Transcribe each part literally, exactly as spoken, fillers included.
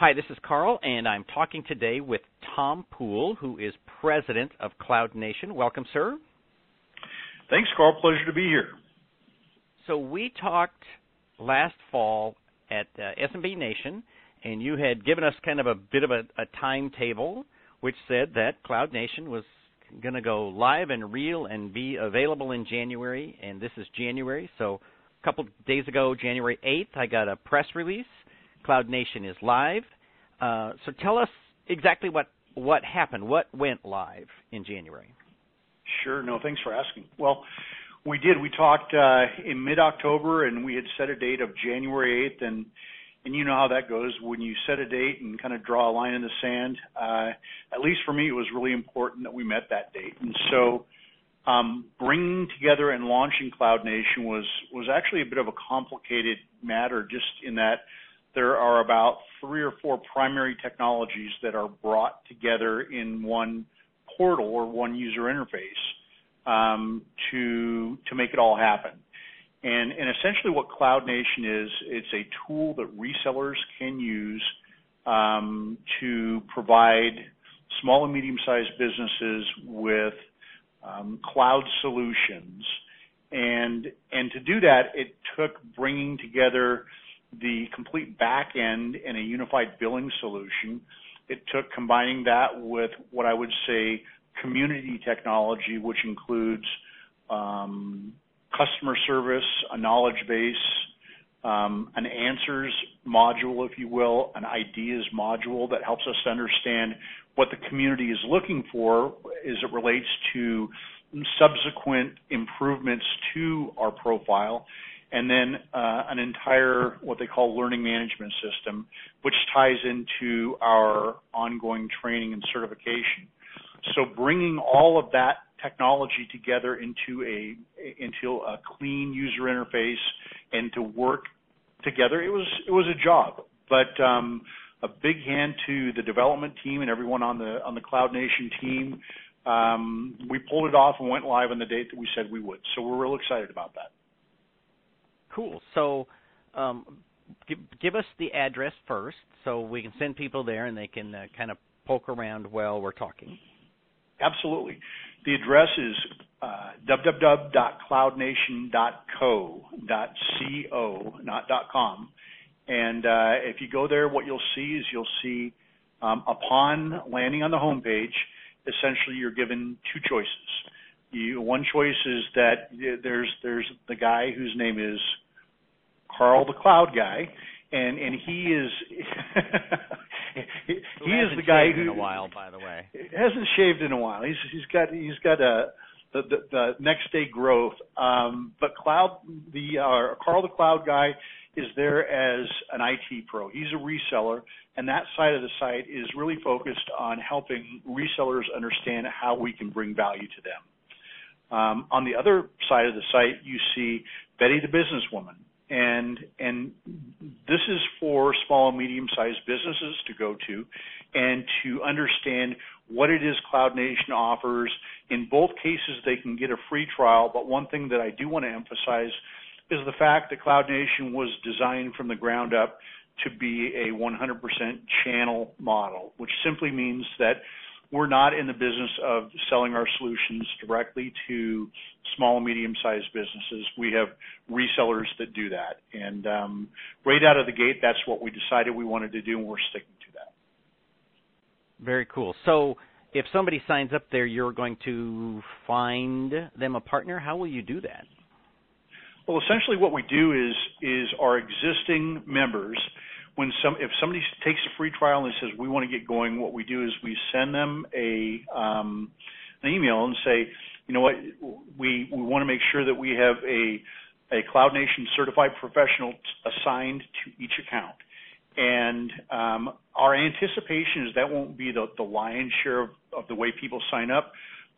Hi, this is Carl, and I'm talking today with Tom Poole, who is president of Cloud Nation. Welcome, sir. Thanks, Carl. Pleasure to be here. So we talked last fall at uh, S M B Nation, and you had given us kind of a bit of a, a timetable, which said that Cloud Nation was going to go live and real and be available in January, and this is January. So a couple days ago, January eighth, I got a press release. Cloud Nation is live. Uh, so tell us exactly what, what happened, what went live in January. Sure. No, thanks for asking. Well, we did. We talked uh, in mid-October, and we had set a date of January eighth, and, and you know how that goes. When you set a date and kind of draw a line in the sand, uh, at least for me, it was really important that we met that date. And so um, bringing together and launching Cloud Nation was, was actually a bit of a complicated matter, just in that there are about three or four primary technologies that are brought together in one portal or one user interface um, to to make it all happen. And, and essentially what Cloud Nation is, it's a tool that resellers can use um, to provide small and medium-sized businesses with um, cloud solutions. And, and to do that, it took bringing together the complete back end and a unified billing solution. It took combining that with what I would say community technology, which includes um, customer service, a knowledge base, um, an answers module, if you will, an ideas module that helps us understand what the community is looking for as it relates to subsequent improvements to our profile. And then uh, an entire, what they call, learning management system, which ties into our ongoing training and certification. So bringing all of that technology together into a into a clean user interface and to work together, it was it was a job. But um, a big hand to the development team and everyone on the on the Cloud Nation team. Um, we pulled it off and went live on the date that we said we would. So we're real excited about that. Cool. So um, give, give us the address first so we can send people there and they can uh, kind of poke around while we're talking. Absolutely. The address is uh, w w w dot cloud nation dot co, not .com. And uh, if you go there, what you'll see is you'll see um, upon landing on the homepage, essentially you're given two choices. You, one choice is that there's there's the guy whose name is Carl the Cloud Guy, and and he is he, he is the guy who hasn't shaved in a while, by the way. Hasn't shaved in a while. He's he's got he's got a the the, the next day growth. Um, but Cloud the uh, Carl the Cloud Guy is there as an I T pro. He's a reseller, and that side of the site is really focused on helping resellers understand how we can bring value to them. Um, on the other side of the site, you see Betty the businesswoman, and and this is for small and medium-sized businesses to go to and to understand what it is Cloud Nation offers. In both cases, they can get a free trial, but one thing that I do want to emphasize is the fact that Cloud Nation was designed from the ground up to be a one hundred percent channel model, which simply means that we're not in the business of selling our solutions directly to small and medium-sized businesses. We have resellers that do that. And um, right out of the gate, that's what we decided we wanted to do, and we're sticking to that. Very cool. So if somebody signs up there, you're going to find them a partner. How will you do that? Well, essentially what we do is is our existing members – When some, if somebody takes a free trial and says, we want to get going, what we do is we send them a um, an email and say, you know what, we, we want to make sure that we have a, a Cloud Nation certified professional assigned to each account. And um, our anticipation is that won't be the, the lion's share of, of the way people sign up.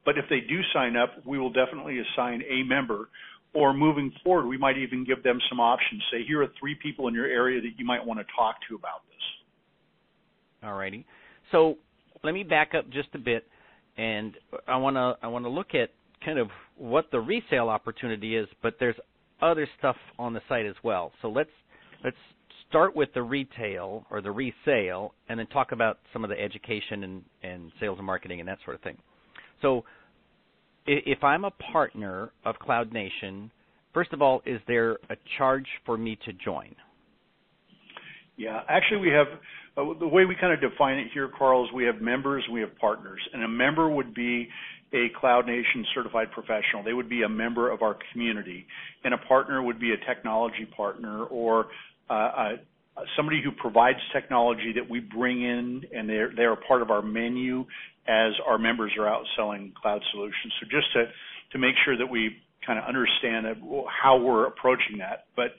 But if they do sign up, we will definitely assign a member. Or moving forward, we might even give them some options. Say, here are three people in your area that you might want to talk to about this. All righty. So let me back up just a bit, and I want to I want to look at kind of what the resale opportunity is, but there's other stuff on the site as well. So let's let's start with the retail or the resale and then talk about some of the education and, and sales and marketing and that sort of thing. So if I'm a partner of Cloud Nation, first of all, is there a charge for me to join? Yeah, actually we have uh, – the way we kind of define it here, Carl, is we have members and we have partners. And a member would be a Cloud Nation certified professional. They would be a member of our community. And a partner would be a technology partner or uh, a, somebody who provides technology that we bring in, and they're, they're a part of our menu as our members are out selling cloud solutions. So just to, to make sure that we kind of understand how we're approaching that. But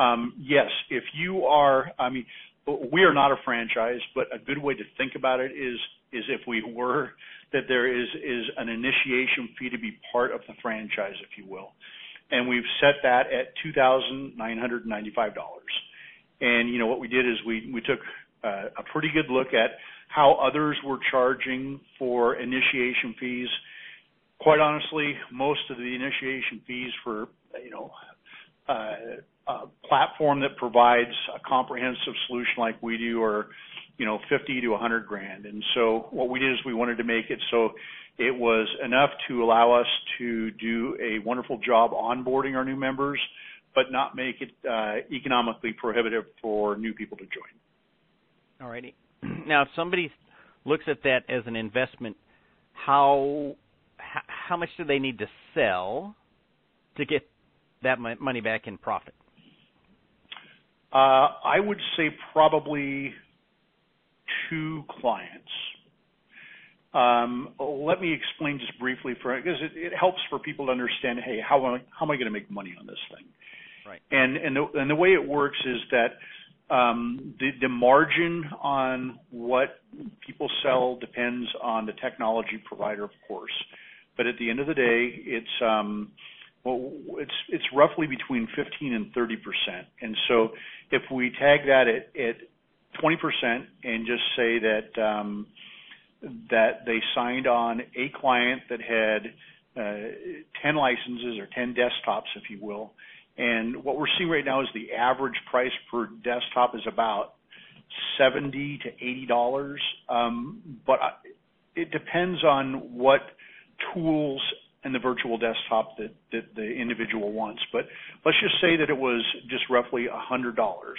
Um, yes, if you are, I mean, we are not a franchise, but a good way to think about it is, is if we were, that there is, is an initiation fee to be part of the franchise, if you will. And we've set that at two thousand nine hundred ninety-five dollars. And, you know, what we did is we, we took uh, a pretty good look at how others were charging for initiation fees. Quite honestly, most of the initiation fees for, you know, uh, a platform that provides a comprehensive solution like we do are, you know, fifty to a hundred grand. And so what we did is we wanted to make it so it was enough to allow us to do a wonderful job onboarding our new members, but not make it uh, economically prohibitive for new people to join. All righty. Now, if somebody looks at that as an investment, how how much do they need to sell to get that money back in profit? Uh, I would say probably two clients. Um, let me explain just briefly, for because it, it helps for people to understand, hey, how am I, how am I going to make money on this thing? Right. And and the, and the way it works is that um, the, the margin on what people sell depends on the technology provider, of course. But at the end of the day, it's um, well, it's it's roughly between fifteen and thirty percent, and so if we tag that at, at twenty percent and just say that um, that they signed on a client that had uh, ten licenses or ten desktops, if you will, and what we're seeing right now is the average price per desktop is about seventy to eighty dollars, um, but it depends on what tools and the virtual desktop that, that the individual wants. But let's just say that it was just roughly one hundred dollars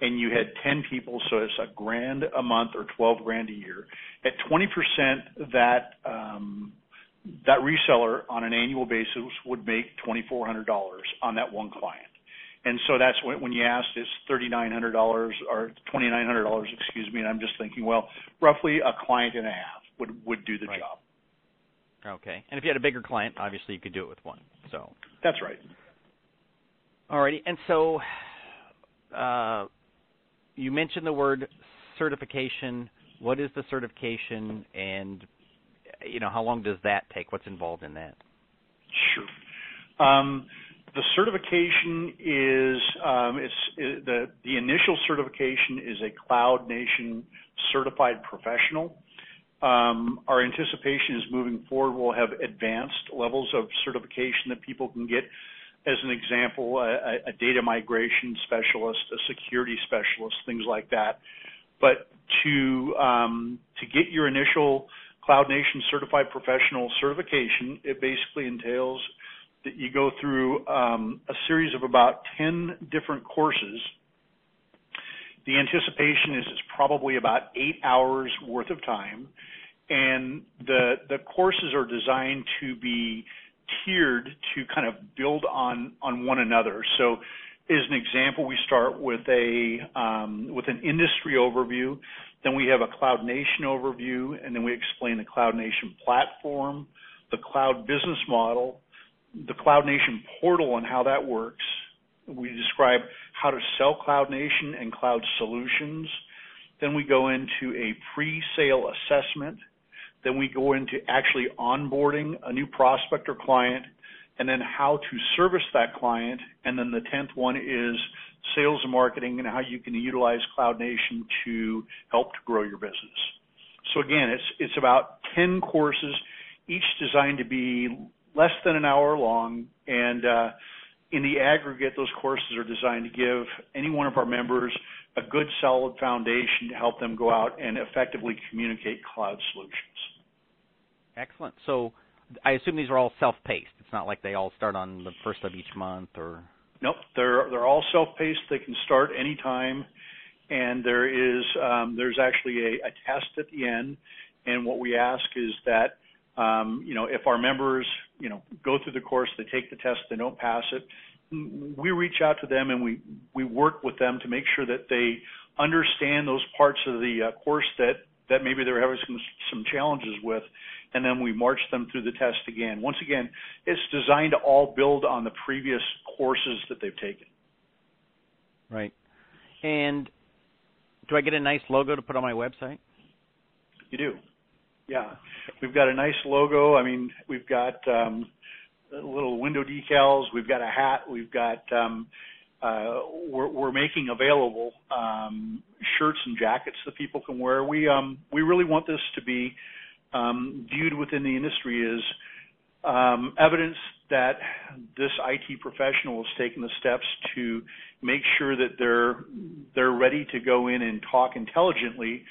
and you had ten people, so it's a grand a month or twelve grand a year. At twenty percent, that um, that reseller on an annual basis would make twenty-four hundred dollars on that one client. And so that's when, when you asked, it's thirty-nine hundred dollars or twenty-nine hundred dollars, excuse me, and I'm just thinking, well, roughly a client and a half would, would do the right job. Okay. And if you had a bigger client, obviously you could do it with one. So that's right. All righty. And so uh, you mentioned the word certification. What is the certification, and, you know, how long does that take? What's involved in that? Sure. Um, the certification is um, it's it, the, the initial certification is a Cloud Nation certified professional. Um, our anticipation is moving forward, we'll have advanced levels of certification that people can get. As an example, a, a data migration specialist, a security specialist, things like that. But to um, to get your initial Cloud Nation certified professional certification, it basically entails that you go through um, a series of about ten different courses. The anticipation is it's probably about eight hours worth of time, and the the courses are designed to be tiered to kind of build on on one another. So, as an example, we start with a um, with an industry overview, then we have a Cloud Nation overview, and then we explain the Cloud Nation platform, the cloud business model, the Cloud Nation portal, and how that works. We describe how to sell Cloud Nation and cloud solutions. Then we go into a pre-sale assessment. Then we go into actually onboarding a new prospect or client, and then how to service that client. And then the tenth one is sales and marketing, and how you can utilize Cloud Nation to help to grow your business. So again, it's it's about ten courses, each designed to be less than an hour long, and uh, in the aggregate, those courses are designed to give any one of our members a good solid foundation to help them go out and effectively communicate cloud solutions. Excellent. So I assume these are all self-paced. It's not like they all start on the first of each month or... Nope, they're, they're all self-paced. They can start any time, and there is, um, there's actually a, a test at the end, and what we ask is that, um, you know, if our members, you know, go through the course, they take the test, they don't pass it, we reach out to them and we, we work with them to make sure that they understand those parts of the uh, course that, that maybe they're having some, some challenges with, and then we march them through the test again. Once again, it's designed to all build on the previous courses that they've taken. Right. And do I get a nice logo to put on my website? You do. Yeah. We've got a nice logo. I mean, we've got um, little window decals. We've got a hat. We've got um, uh, we're, we're making available um, shirts and jackets that people can wear. We um, we really want this to be Um, viewed within the industry is um, evidence that this I T professional has taken the steps to make sure that they're they're ready to go in and talk intelligently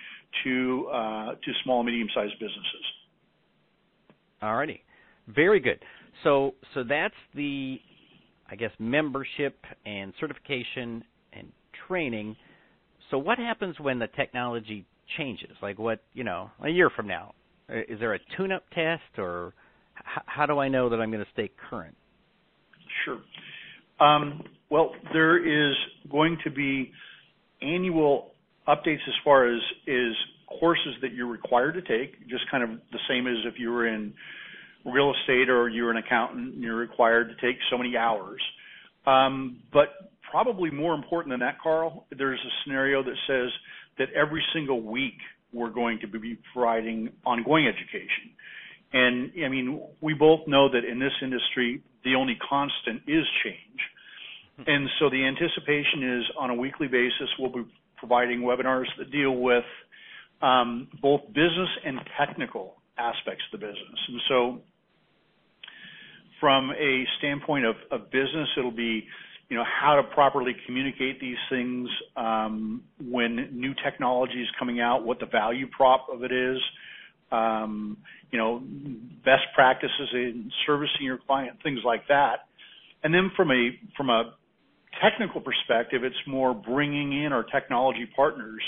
to uh, to small and medium-sized businesses. All righty, very good. So so that's the, I guess, membership and certification and training. So what happens when the technology changes? Like what you know, a year from now. Is there a tune-up test, or h- how do I know that I'm going to stay current? Sure. Um, well, there is going to be annual updates as far as is courses that you're required to take, just kind of the same as if you were in real estate or you're an accountant and you're required to take so many hours. Um, but probably more important than that, Carl, there's a scenario that says that every single week we're going to be providing ongoing education. And, I mean, we both know that in this industry, the only constant is change. And so the anticipation is on a weekly basis, we'll be providing webinars that deal with um, both business and technical aspects of the business. And so from a standpoint of, of business, it'll be, you know, how to properly communicate these things um, when new technology is coming out, what the value prop of it is, um, you know, best practices in servicing your client, things like that. And then from a from a technical perspective, it's more bringing in our technology partners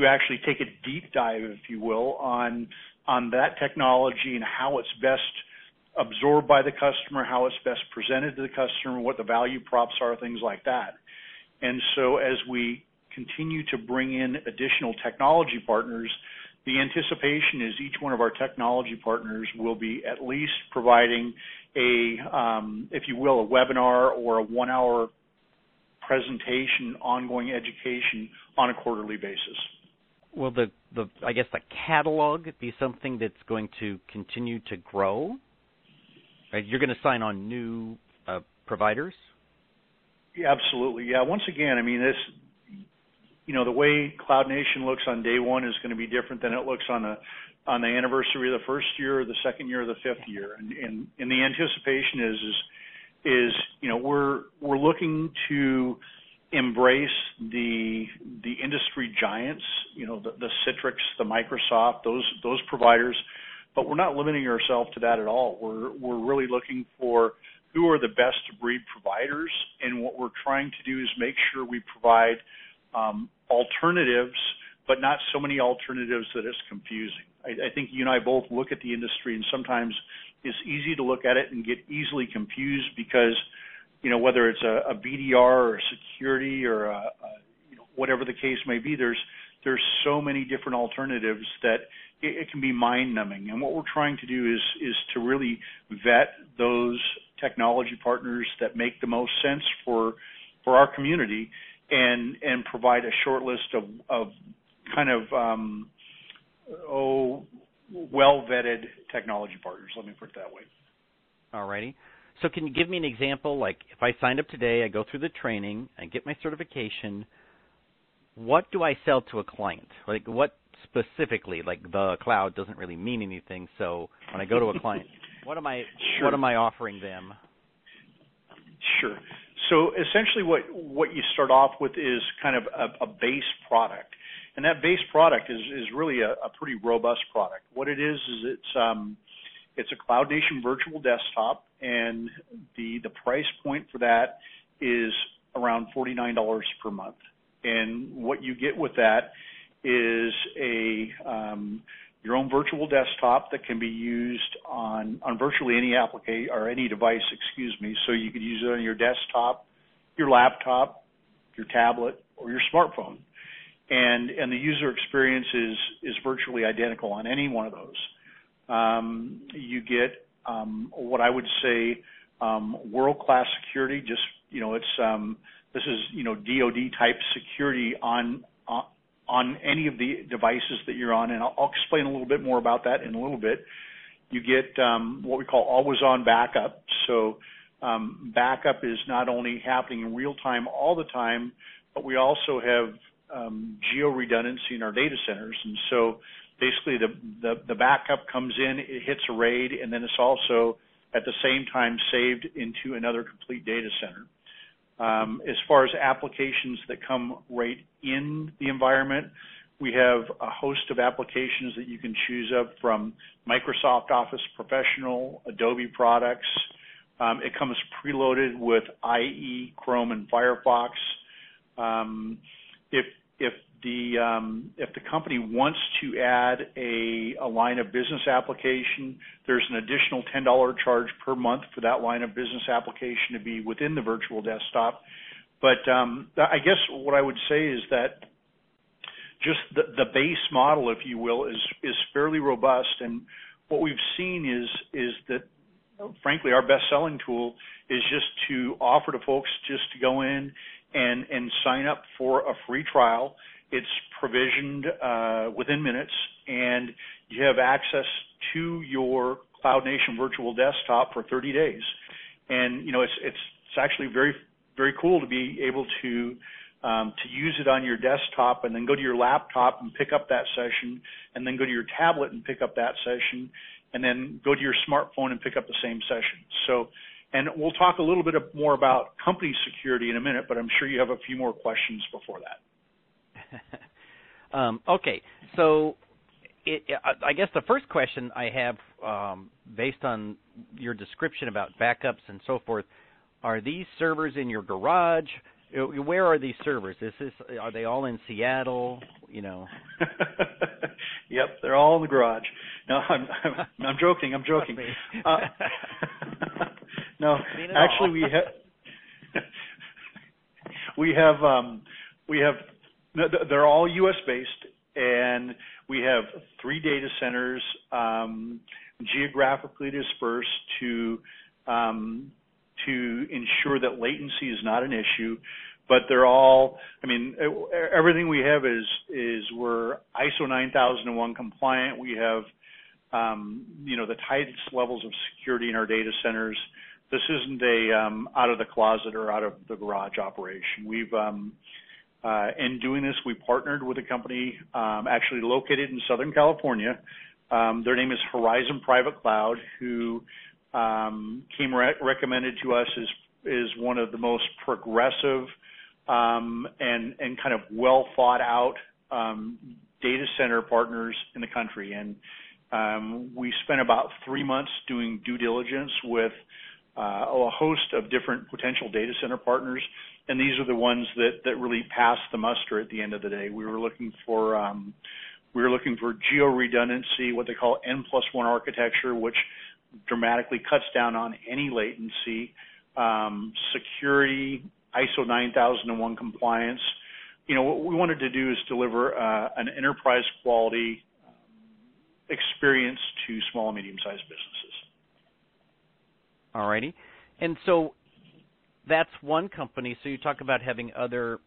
to actually take a deep dive, if you will, on on that technology and how it's best absorbed by the customer, how it's best presented to the customer, what the value props are, things like that. And so as we continue to bring in additional technology partners, the anticipation is each one of our technology partners will be at least providing a, um, if you will, a webinar or a one-hour presentation, ongoing education on a quarterly basis. Will the, the, I guess, the catalog be something that's going to continue to grow? You're going to sign on new uh, providers? Yeah, absolutely. Yeah. Once again, I mean, this, you know, the way Cloud Nation looks on day one is going to be different than it looks on the on the anniversary of the first year, or the second year, or the fifth year. And and, and the anticipation is, is is you know we're we're looking to embrace the the industry giants, you know, the, the Citrix, the Microsoft, those those providers. But we're not limiting ourselves to that at all. We're we're really looking for who are the best to breed providers, and what we're trying to do is make sure we provide um, alternatives, but not so many alternatives that it's confusing. I, I think you and I both look at the industry, and sometimes it's easy to look at it and get easily confused because, you know, whether it's a, a B D R or security or a, a, you know, whatever the case may be, there's there's so many different alternatives that it can be mind-numbing. And what we're trying to do is is to really vet those technology partners that make the most sense for for our community, and and provide a short list of, of kind of um, oh well-vetted technology partners. Let me put it that way. All righty. So can you give me an example? Like if I signed up today, I go through the training, I get my certification. What do I sell to a client? Like what? Specifically, like the cloud doesn't really mean anything. So when I go to a client, what am I sure. what am I offering them? Sure. So essentially what, what you start off with is kind of a, a base product. And that base product is, is really a, a pretty robust product. What it is is it's, um, it's a Cloud Nation virtual desktop, and the, the price point for that is around forty-nine dollars per month. And what you get with that is a um, your own virtual desktop that can be used on, on virtually any application or any device, excuse me. So you could use it on your desktop, your laptop, your tablet, or your smartphone. And, and the user experience is, is virtually identical on any one of those. Um, you get um, what I would say um, world-class security. Just, you know, it's um, this is, you know, D O D type security on, on on any of the devices that you're on, and I'll, I'll explain a little bit more about that in a little bit. You get um, what we call always-on backup. So um, backup is not only happening in real time all the time, but we also have um, geo-redundancy in our data centers. And so basically the, the, the backup comes in, it hits a RAID, and then it's also at the same time saved into another complete data center. Um, as far as applications that come right in the environment, we have a host of applications that you can choose of, from Microsoft Office Professional, Adobe products. Um, it comes preloaded with I E, Chrome, and Firefox. Um, if if the um, if the company wants to add a, a line of business application, there's an additional ten dollar charge per month for that line of business application to be within the virtual desktop. But um, I guess what I would say is that just the, the base model, if you will, is is fairly robust. And what we've seen is is that, frankly, our best-selling tool is just to offer to folks just to go in and and sign up for a free trial. It's provisioned uh, within minutes, and you have access to your Cloud Nation virtual desktop for thirty days. And you know, it's it's it's actually very very cool to be able to um, to use it on your desktop, and then go to your laptop and pick up that session, and then go to your tablet and pick up that session, and then go to your smartphone and pick up the same session. So. And we'll talk a little bit more about company security in a minute, but I'm sure you have a few more questions before that. um, okay, so it, I guess the first question I have, um, based on your description about backups and so forth, are these servers in your garage? Where are these servers? Is this, are they all in Seattle? You know. Yep, they're all in the garage. No, I'm, I'm, I'm joking. I'm joking. Uh, no, actually, we have we have um, we have they're all U S based, and we have three data centers um, geographically dispersed to. Um, to ensure that latency is not an issue, but they're all, I mean, everything we have is, is we're I S O nine thousand one compliant. We have, um, you know, the tightest levels of security in our data centers. This isn't a um, out of the closet or out of the garage operation. We've, um, uh, in doing this, we partnered with a company um, actually located in Southern California. Um, their name is Horizon Private Cloud, who Um, came re- recommended to us as is one of the most progressive um, and and kind of well thought out um, data center partners in the country. And um, we spent about three months doing due diligence with uh, a host of different potential data center partners, and these are the ones that that really passed the muster. At the end of the day, we were looking for um, we were looking for geo redundancy, what they call N plus one architecture, which dramatically cuts down on any latency, um, security, I S O nine thousand one compliance. You know, what we wanted to do is deliver uh, an enterprise quality um, experience to small and medium-sized businesses. All righty. And so that's one company. So you talk about having other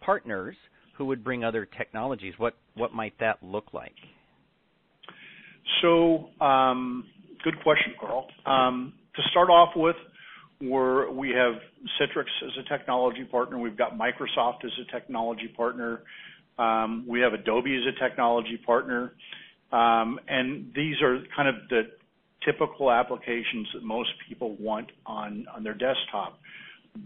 partners who would bring other technologies. What, what might that look like? So um, – good question, Carl. Um, to start off with, we're, we have Citrix as a technology partner. We've got Microsoft as a technology partner. Um, we have Adobe as a technology partner. Um, and these are kind of the typical applications that most people want on, on their desktop.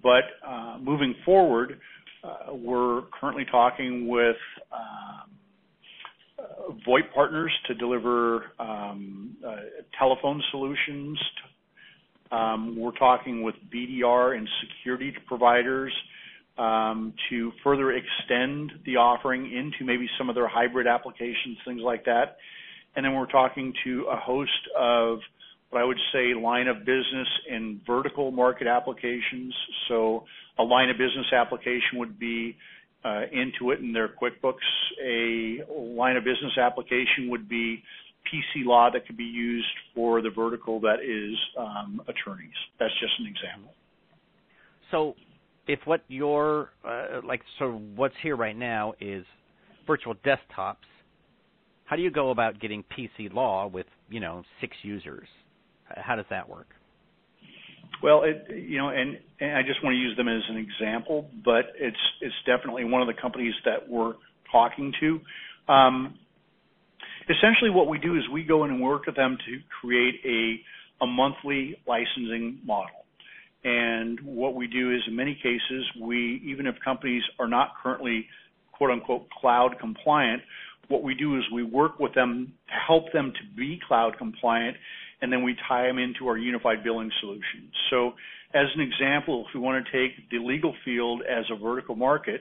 But uh, moving forward, uh, we're currently talking with um, uh, VoIP partners to deliver um, uh, telephone solutions. Um, we're talking with B D R and security providers um, to further extend the offering into maybe some of their hybrid applications, things like that. And then we're talking to a host of what I would say line of business and vertical market applications. So a line of business application would be uh, Intuit and their QuickBooks. A line of business application would be P C Law that could be used for the vertical that is um, attorneys. That's just an example. So if what your uh, like, so what's here right now is virtual desktops, how do you go about getting P C Law with, you know, six users? How does that work? Well, it, you know, and, and I just want to use them as an example, but it's it's definitely one of the companies that we're talking to. Um, essentially what we do is we go in and work with them to create a, a monthly licensing model. And what we do is in many cases we, even if companies are not currently quote-unquote cloud compliant, what we do is we work with them to help them to be cloud compliant, and then we tie them into our unified billing solution. So as an example, if we want to take the legal field as a vertical market,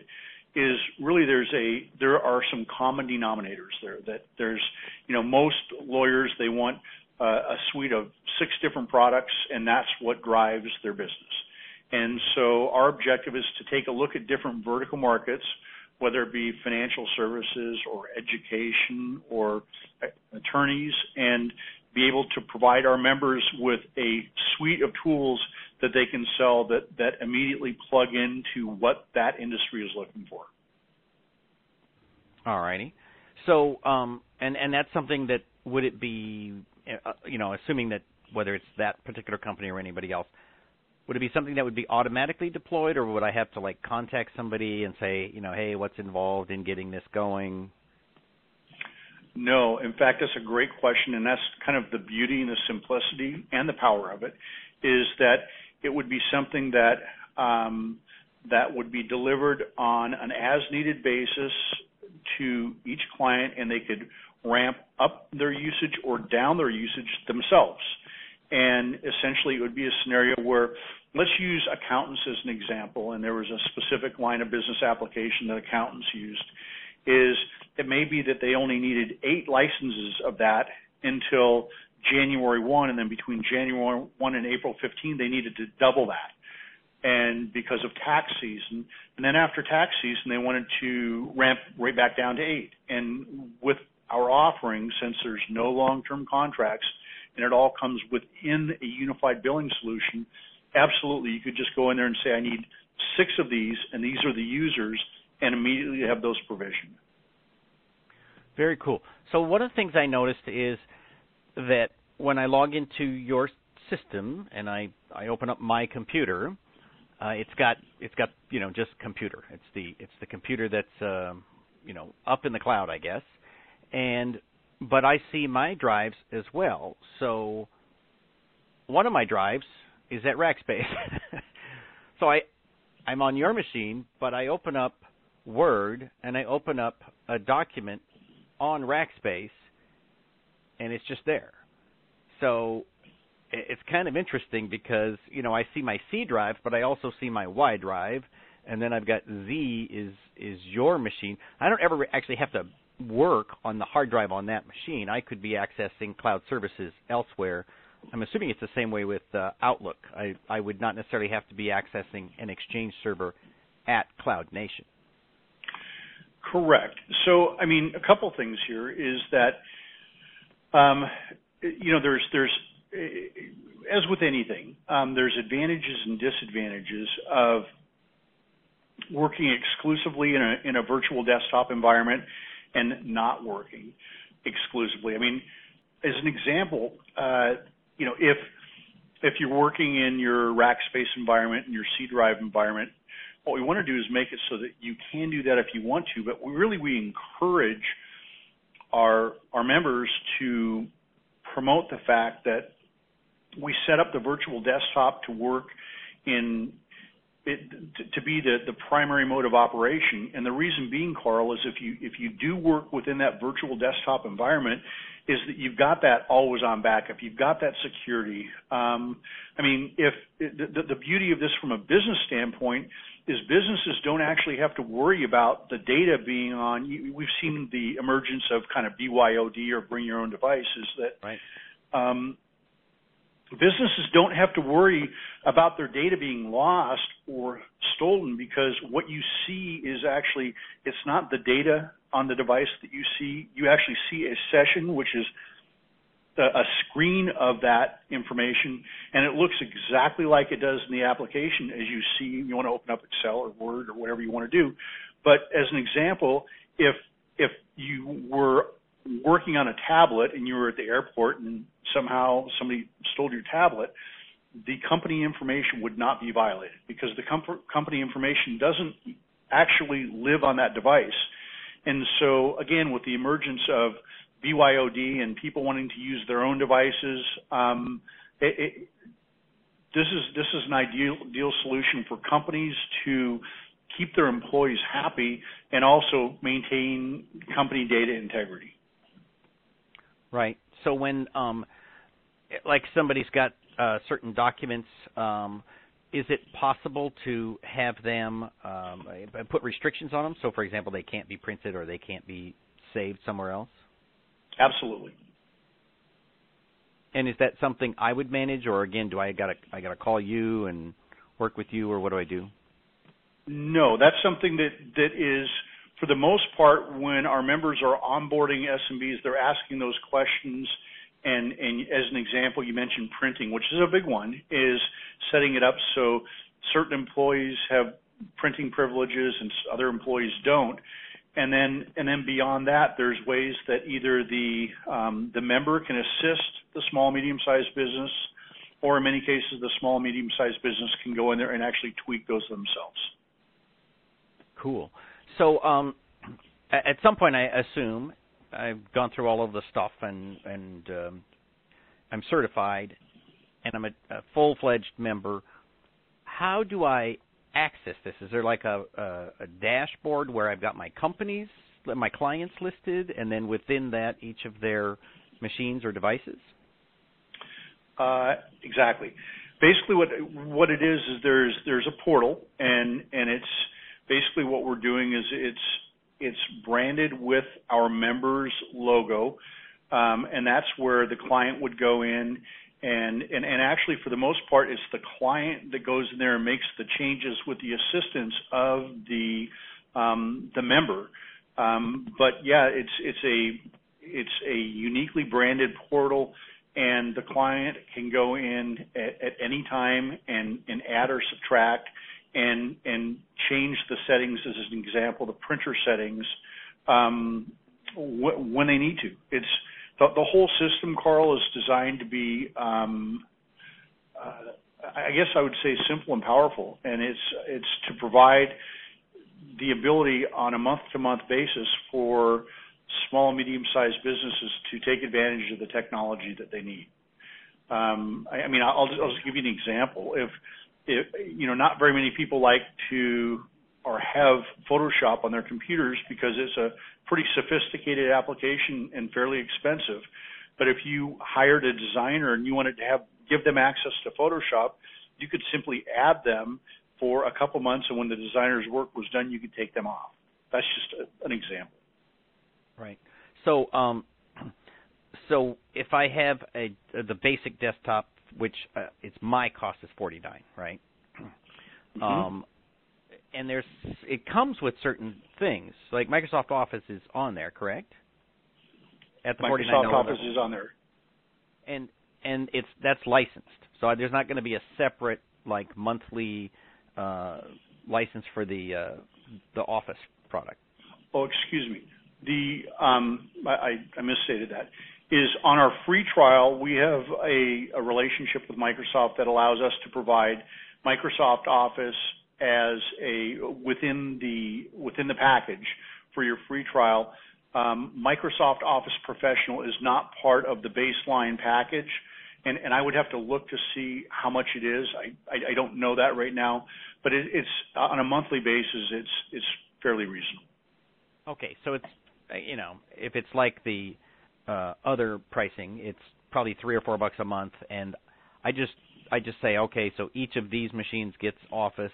is really there's a there are some common denominators there that there's, you know, most lawyers, they want uh, a suite of six different products, and that's what drives their business. And so our objective is to take a look at different vertical markets, whether it be financial services or education or attorneys, and be able to provide our members with a suite of tools that they can sell that, that immediately plug into what that industry is looking for. All righty. So, um, and, and that's something that would it be, uh, you know, assuming that whether it's that particular company or anybody else, would it be something that would be automatically deployed, or would I have to, like, contact somebody and say, you know, hey, what's involved in getting this going? No. In fact, that's a great question, and that's kind of the beauty and the simplicity and the power of it, is that it would be something that um, that would be delivered on an as-needed basis to each client, and they could ramp up their usage or down their usage themselves. And essentially it would be a scenario where, let's use accountants as an example, and there was a specific line of business application that accountants used, is it may be that they only needed eight licenses of that until January first, and then between January first and April fifteenth, they needed to double that, and because of tax season. And then after tax season, they wanted to ramp right back down to eight. And with our offering, since there's no long-term contracts, and it all comes within a unified billing solution, absolutely, you could just go in there and say, I need six of these, and these are the users, and immediately have those provisioned. Very cool. So one of the things I noticed is that when I log into your system and I, I open up my computer, uh, it's got it's got you know just computer. It's the it's the computer that's uh, you know up in the cloud, I guess, and but I see my drives as well. So one of my drives is at Rackspace. So I, I'm on your machine, but I open up Word and I open up a document on Rackspace, and it's just there. So it's kind of interesting because, you know, I see my C drive, but I also see my Y drive, and then I've got Z is is your machine. I don't ever actually have to work on the hard drive on that machine. I could be accessing cloud services elsewhere. I'm assuming it's the same way with uh, Outlook. I, I would not necessarily have to be accessing an Exchange server at Cloud Nation. Correct. So, I mean, a couple things here is that, um, you know, there's, there's as with anything, um, there's advantages and disadvantages of working exclusively in a, in a virtual desktop environment and not working exclusively. I mean, as an example, uh, you know, if if you're working in your Rackspace environment and your C drive environment, what we want to do is make it so that you can do that if you want to. But we really we encourage our our members to promote the fact that we set up the virtual desktop to work in it, to, to be the, the primary mode of operation. And the reason being, Carl, is if you if you do work within that virtual desktop environment, is that you've got that always-on backup, you've got that security. Um, I mean, if the, the beauty of this from a business standpoint is businesses don't actually have to worry about the data being on. We've seen the emergence of kind of B Y O D, or bring your own device, is that right. um, businesses don't have to worry about their data being lost or stolen, because what you see is actually, it's not the data on the device that you see, you actually see a session, which is a, a screen of that information, and it looks exactly like it does in the application as you see. You want to open up Excel or Word or whatever you want to do. But as an example, if if you were working on a tablet and you were at the airport and somehow somebody stole your tablet, the company information would not be violated, because the com- company information doesn't actually live on that device. And so, again, with the emergence of B Y O D and people wanting to use their own devices, um, it, it, this is this is an ideal, ideal solution for companies to keep their employees happy and also maintain company data integrity. Right. So when, um, like, somebody's got uh, certain documents, um, is it possible to have them um, put restrictions on them? So, for example, they can't be printed or they can't be saved somewhere else? Absolutely. And is that something I would manage, or, again, do I got to I got to call you and work with you, or what do I do? No, that's something that, that is, for the most part, when our members are onboarding S M Bs, they're asking those questions. And, and as an example, you mentioned printing, which is a big one, is setting it up so certain employees have printing privileges and other employees don't. And then, and then beyond that, there's ways that either the um, the member can assist the small, medium-sized business, or in many cases, the small, medium-sized business can go in there and actually tweak those themselves. Cool. So um, at some point, I assume, I've gone through all of the stuff, and, and um, I'm certified, and I'm a, a full-fledged member. How do I access this? Is there like a, a, a dashboard where I've got my companies, my clients listed, and then within that, each of their machines or devices? Uh, exactly. Basically, what what it is is there's there's a portal, and and it's basically what we're doing is it's It's branded with our members' logo, um, and that's where the client would go in. And, and, and actually, for the most part, it's the client that goes in there and makes the changes with the assistance of the um, the member. Um, but yeah, it's it's a it's a uniquely branded portal, and the client can go in at, at any time and, and add or subtract. And, and change the settings, as an example, the printer settings, um, wh- when they need to. It's the, the whole system, Carl, is designed to be, um, uh, I guess I would say, simple and powerful. And it's it's to provide the ability on a month-to-month basis for small and medium-sized businesses to take advantage of the technology that they need. Um, I, I mean, I'll just, I'll just give you an example. If It, you know, not very many people like to or have Photoshop on their computers because it's a pretty sophisticated application and fairly expensive. But if you hired a designer and you wanted to have give them access to Photoshop, you could simply add them for a couple months, and when the designer's work was done, you could take them off. That's just a, an example. Right. So, um, so if I have a the basic desktop, which uh, it's my cost is forty-nine dollars, right? Mm-hmm. Um, and there's it comes with certain things, like Microsoft Office is on there, correct? At the forty-nine dollars Microsoft Office level. Is on there, and and it's that's licensed, so there's not going to be a separate like monthly uh, license for the uh, the Office product. Oh, excuse me. The um, I, I misstated that. Is on our free trial, we have a, a relationship with Microsoft that allows us to provide Microsoft Office as a within the within the package for your free trial. Um, Microsoft Office Professional is not part of the baseline package, and, and I would have to look to see how much it is. I, I, I don't know that right now, but it, it's on a monthly basis. It's it's fairly reasonable. Okay, so it's you know if it's like the uh, other pricing, it's probably three or four bucks a month, and I just I just say okay, so each of these machines gets Office.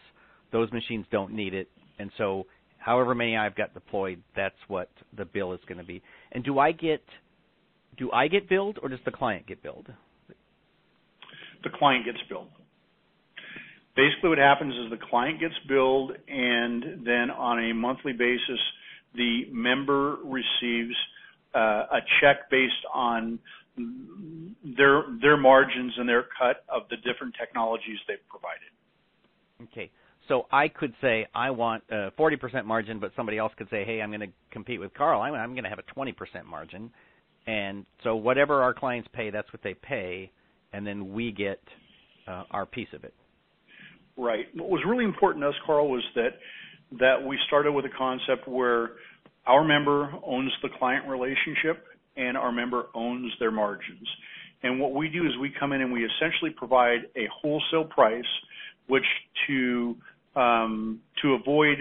Those machines don't need it, and so however many I've got deployed, that's what the bill is going to be. And do I get do I get billed, or does the client get billed? The client gets billed. Basically what happens is the client gets billed, and then on a monthly basis, the member receives uh, a check based on their their margins and their cut of the different technologies they've provided. Okay. So I could say I want a forty percent margin, but somebody else could say, hey, I'm going to compete with Carl. I'm, I'm going to have a twenty percent margin. And so whatever our clients pay, that's what they pay, and then we get uh, our piece of it. Right. What was really important to us, Carl, was that that we started with a concept where our member owns the client relationship and our member owns their margins. And what we do is we come in and we essentially provide a wholesale price, which to Um, to avoid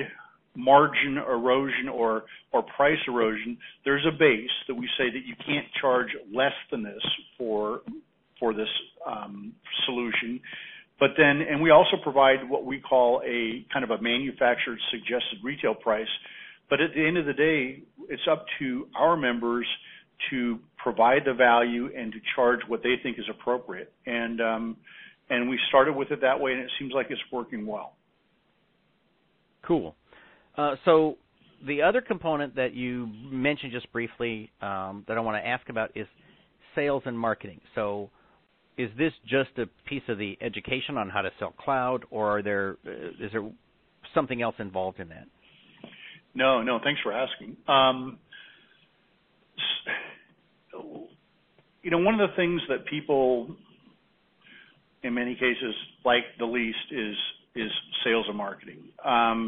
margin erosion or, or price erosion, there's a base that we say that you can't charge less than this for for this um, solution. But then, and we also provide what we call a kind of a manufactured suggested retail price. But at the end of the day, it's up to our members to provide the value and to charge what they think is appropriate. And um, and we started with it that way, and it seems like it's working well. Cool. Uh, so the other component that you mentioned just briefly um, that I want to ask about is sales and marketing. So is this just a piece of the education on how to sell cloud, or are there is there something else involved in that? No, no, thanks for asking. Um, you know, one of the things that people in many cases like the least is is sales and marketing, um,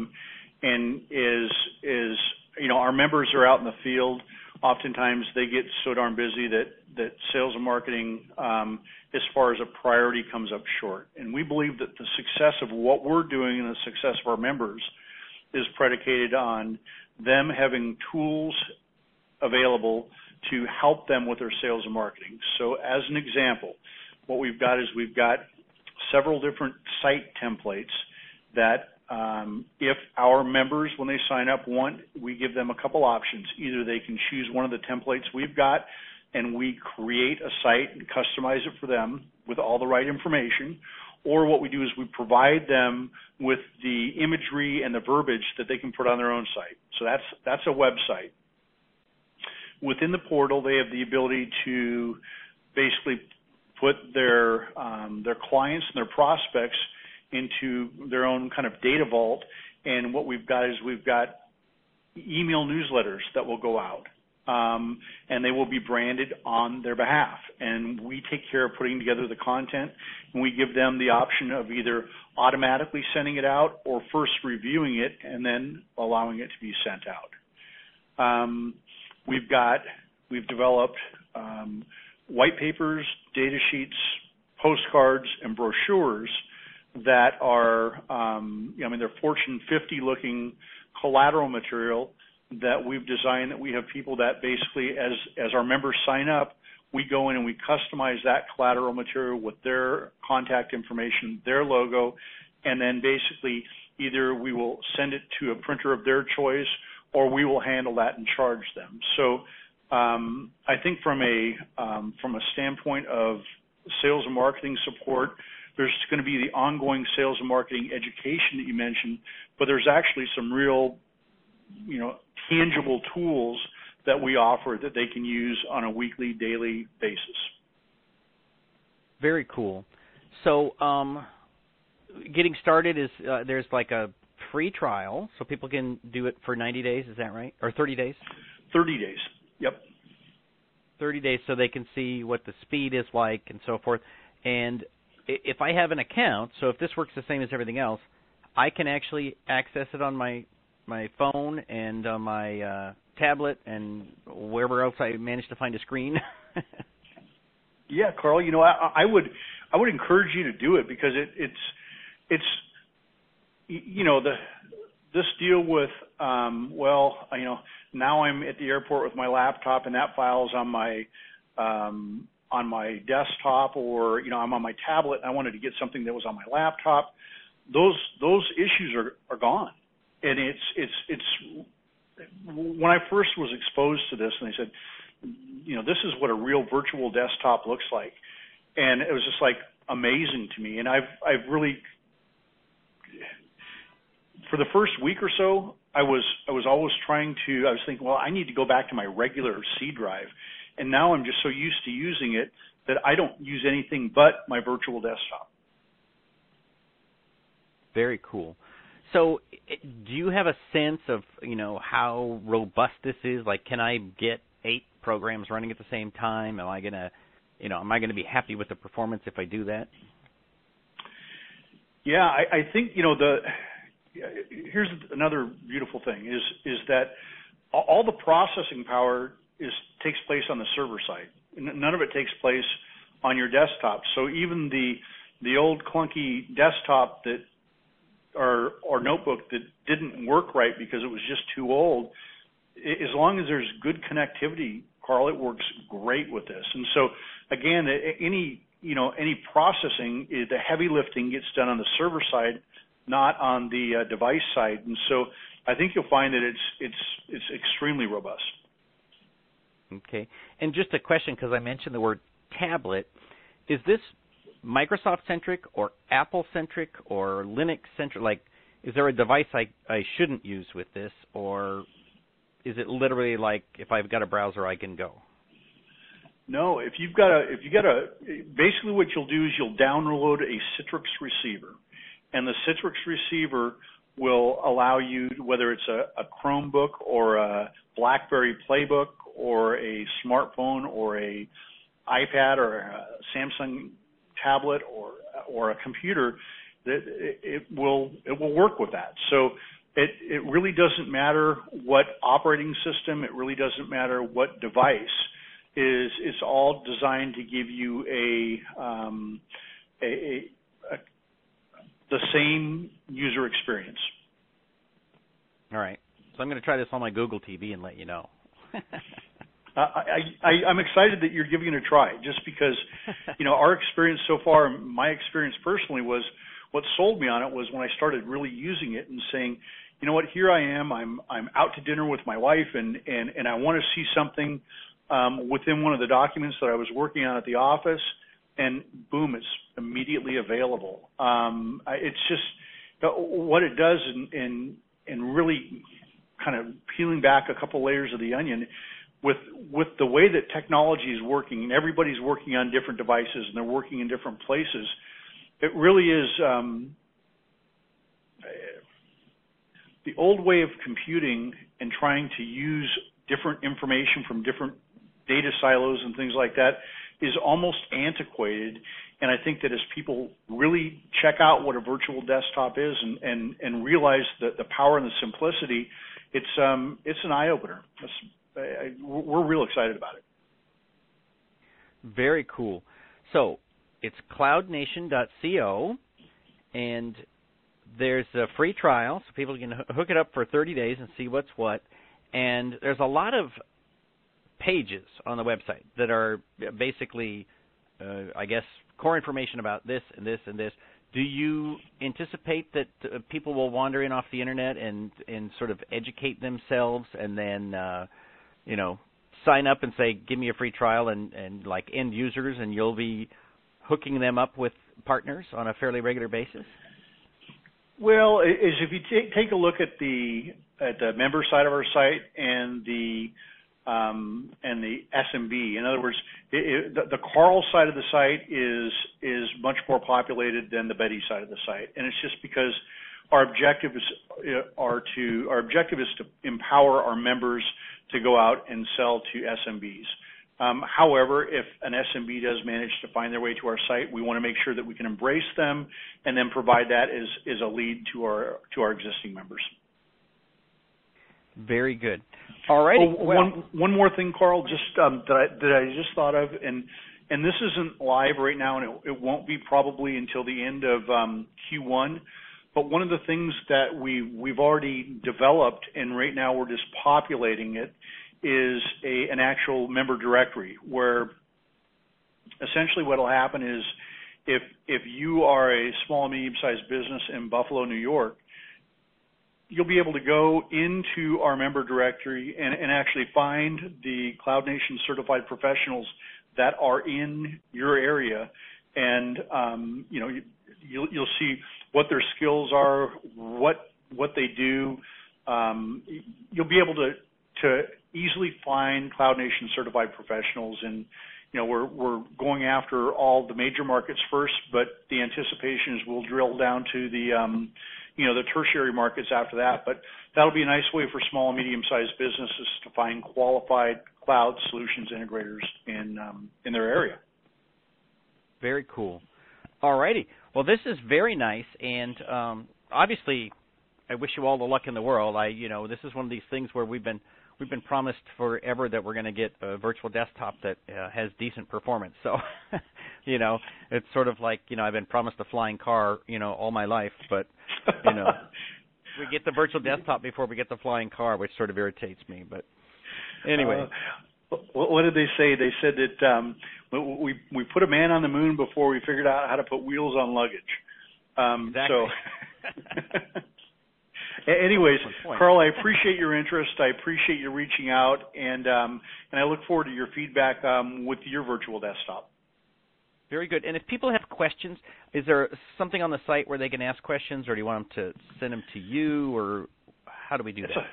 and is is you know our members are out in the field. Oftentimes they get so darn busy that that sales and marketing, um, as far as a priority, comes up short. And we believe that the success of what we're doing and the success of our members is predicated on them having tools available to help them with their sales and marketing. So, as an example, what we've got is we've got several different site templates that um, if our members, when they sign up, want, we give them a couple options. Either they can choose one of the templates we've got and we create a site and customize it for them with all the right information, or what we do is we provide them with the imagery and the verbiage that they can put on their own site. So that's that's a website. Within the portal, they have the ability to basically put their um, their clients and their prospects into their own kind of data vault, and what we've got is we've got email newsletters that will go out, um, and they will be branded on their behalf. And we take care of putting together the content, and we give them the option of either automatically sending it out or first reviewing it and then allowing it to be sent out. Um, we've got we've developed um, white papers, data sheets, postcards, and brochures that are, um, I mean, they're Fortune fifty looking collateral material that we've designed, that we have people that basically, as, as our members sign up, we go in and we customize that collateral material with their contact information, their logo, and then basically either we will send it to a printer of their choice or we will handle that and charge them. So Um, I think from a um, from a standpoint of sales and marketing support, there's going to be the ongoing sales and marketing education that you mentioned, but there's actually some real, you know, tangible tools that we offer that they can use on a weekly, daily basis. Very cool. So um, getting started is uh, there's like a free trial, so people can do it for ninety days, is that right? Or thirty days? thirty days. Yep. thirty days so they can see what the speed is like and so forth. And if I have an account, so if this works the same as everything else, I can actually access it on my, my phone and on my uh, tablet and wherever else I manage to find a screen. Yeah, Carl, you know, I, I would I would encourage you to do it, because it, it's it's you know the this deal with um, well, you know, now I'm at the airport with my laptop and that file's on my um, on my desktop, or you know I'm on my tablet. I wanted to get something that was on my laptop. Those those issues are are gone, and it's it's it's when I first was exposed to this, and they said, you know, this is what a real virtual desktop looks like. And it was just like amazing to me. And I've, I've really, for the first week or so, I was, I was always trying to, I was thinking, well, I need to go back to my regular C drive. And now I'm just so used to using it that I don't use anything but my virtual desktop. Very cool. So do you have a sense of, you know, how robust this is? Like, can I get eight programs running at the same time? Am I gonna, you know, am I gonna be happy with the performance if I do that? Yeah, I, I think you know the. Here's another beautiful thing is is that all the processing power is takes place on the server side. None of it takes place on your desktop. So even the the old clunky desktop that or or notebook that didn't work right because it was just too old, as long as there's good connectivity, Carl, it works great with this. And so, again, any you know any processing, the heavy lifting gets done on the server side, not on the uh, device side. And so, I think you'll find that it's it's it's extremely robust. Okay. And just a question, because I mentioned the word tablet, is this Microsoft centric or Apple centric or Linux centric? Like, is there a device I I shouldn't use with this, or is it literally like if I've got a browser, I can go? No, if you've got a, if you got a, basically what you'll do is you'll download a Citrix receiver, and the Citrix receiver will allow you, whether it's a, a Chromebook or a BlackBerry Playbook or a smartphone or a iPad or a Samsung tablet or or a computer, that it, it will it will work with that. So. It, it really doesn't matter what operating system. It really doesn't matter what device. Is it's all designed to give you a, um, a, a, a the same user experience. All right. So I'm going to try this on my Google T V and let you know. uh, I, I, I'm excited that you're giving it a try, just because you know our experience so far. My experience personally was, what sold me on it was when I started really using it and saying, you know what, here I am, I'm I'm out to dinner with my wife, and and, and I want to see something um, within one of the documents that I was working on at the office, and boom, it's immediately available. Um, it's just what it does, and and and really kind of peeling back a couple layers of the onion with with the way that technology is working, and everybody's working on different devices and they're working in different places. It really is um, the old way of computing and trying to use different information from different data silos and things like that is almost antiquated. And I think that as people really check out what a virtual desktop is and, and, and realize the, the power and the simplicity, it's um, it's an eye-opener. It's, I, we're real excited about it. Very cool. So, it's cloud nation dot co, and there's a free trial, so people can hook it up for thirty days and see what's what. And there's a lot of pages on the website that are basically, uh, I guess, core information about this and this and this. Do you anticipate that uh, people will wander in off the internet and, and sort of educate themselves and then, uh, you know, sign up and say, give me a free trial, and, and like end users, and you'll be hooking them up with partners on a fairly regular basis? Well, is if you take take a look at the at the member side of our site and the um, and the S M B. In other words, it, it, the, the Carl side of the site is is much more populated than the Betty side of the site, and it's just because our objective is are to our objective is to empower our members to go out and sell to S M Bs. Um, however, if an S M B does manage to find their way to our site, we want to make sure that we can embrace them and then provide that as, as a lead to our to our existing members. Very good. All right. Oh, well, one, one more thing, Carl, just um, that, I, that I just thought of, and and this isn't live right now, and it, it won't be probably until the end of um, Q one. But one of the things that we we've already developed, and right now we're just populating it, is a, an actual member directory where essentially what will happen is if if you are a small and medium-sized business in Buffalo, New York, you'll be able to go into our member directory and, and actually find the Cloud Nation certified professionals that are in your area, and um, you know you, you'll, you'll see what their skills are, what what they do. Um, you'll be able to to easily find Cloud Nation certified professionals, and you know we're we're going after all the major markets first, but the anticipation is we'll drill down to the um, you know, the tertiary markets after that. But that'll be a nice way for small and medium-sized businesses to find qualified cloud solutions integrators in um, in their area. Very cool. All righty. Well, this is very nice, and um, obviously, I wish you all the luck in the world. I, you know, this is one of these things where we've been we've been promised forever that we're going to get a virtual desktop that uh, has decent performance. So, you know, it's sort of like, you know, I've been promised a flying car, you know, all my life, but, you know, we get the virtual desktop before we get the flying car, which sort of irritates me. But anyway. Uh, what did they say? They said that um, we we put a man on the moon before we figured out how to put wheels on luggage. Um, exactly. So. Anyways, Carl, I appreciate your interest. I appreciate you reaching out, and um, and I look forward to your feedback um, with your virtual desktop. Very good. And if people have questions, is there something on the site where they can ask questions, or do you want them to send them to you, or how do we do that's that? A,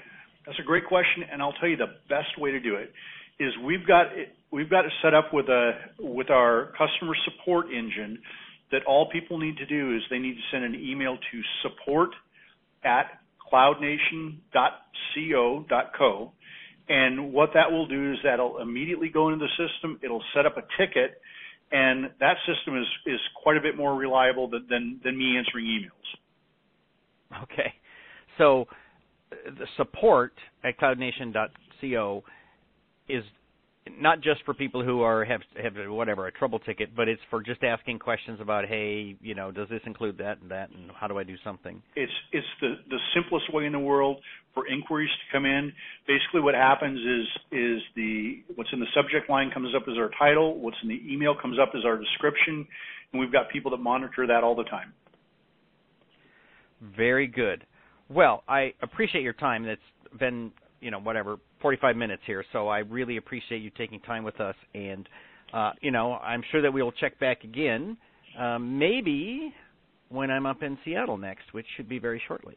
that's a great question, and I'll tell you the best way to do it is we've got it, we've got it set up with a with our customer support engine that all people need to do is they need to send an email to support at cloud nation dot co dot co, and what that will do is that'll immediately go into the system. It'll set up a ticket, and that system is, is quite a bit more reliable than, than, than me answering emails. Okay. So the support at cloud nation dot co is not just for people who are have, have whatever, a trouble ticket, but it's for just asking questions about, hey, you know, does this include that and that, and how do I do something? It's it's the, the simplest way in the world for inquiries to come in. Basically what happens is is the what's in the subject line comes up as our title, what's in the email comes up as our description, and we've got people that monitor that all the time. Very good. Well, I appreciate your time. That's been, you know, whatever, forty-five minutes here, so I really appreciate you taking time with us, and, uh, you know, I'm sure that we will check back again, uh, maybe when I'm up in Seattle next, which should be very shortly.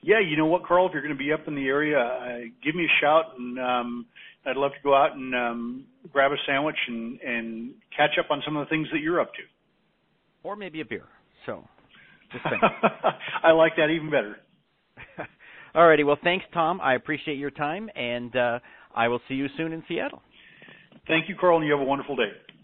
Yeah, you know what, Carl, if you're going to be up in the area, uh, give me a shout, and um, I'd love to go out and um, grab a sandwich and, and catch up on some of the things that you're up to. Or maybe a beer, so just think. I like that even better. All righty. Well, thanks, Tom. I appreciate your time, and uh, I will see you soon in Seattle. Thank you, Carl, and you have a wonderful day.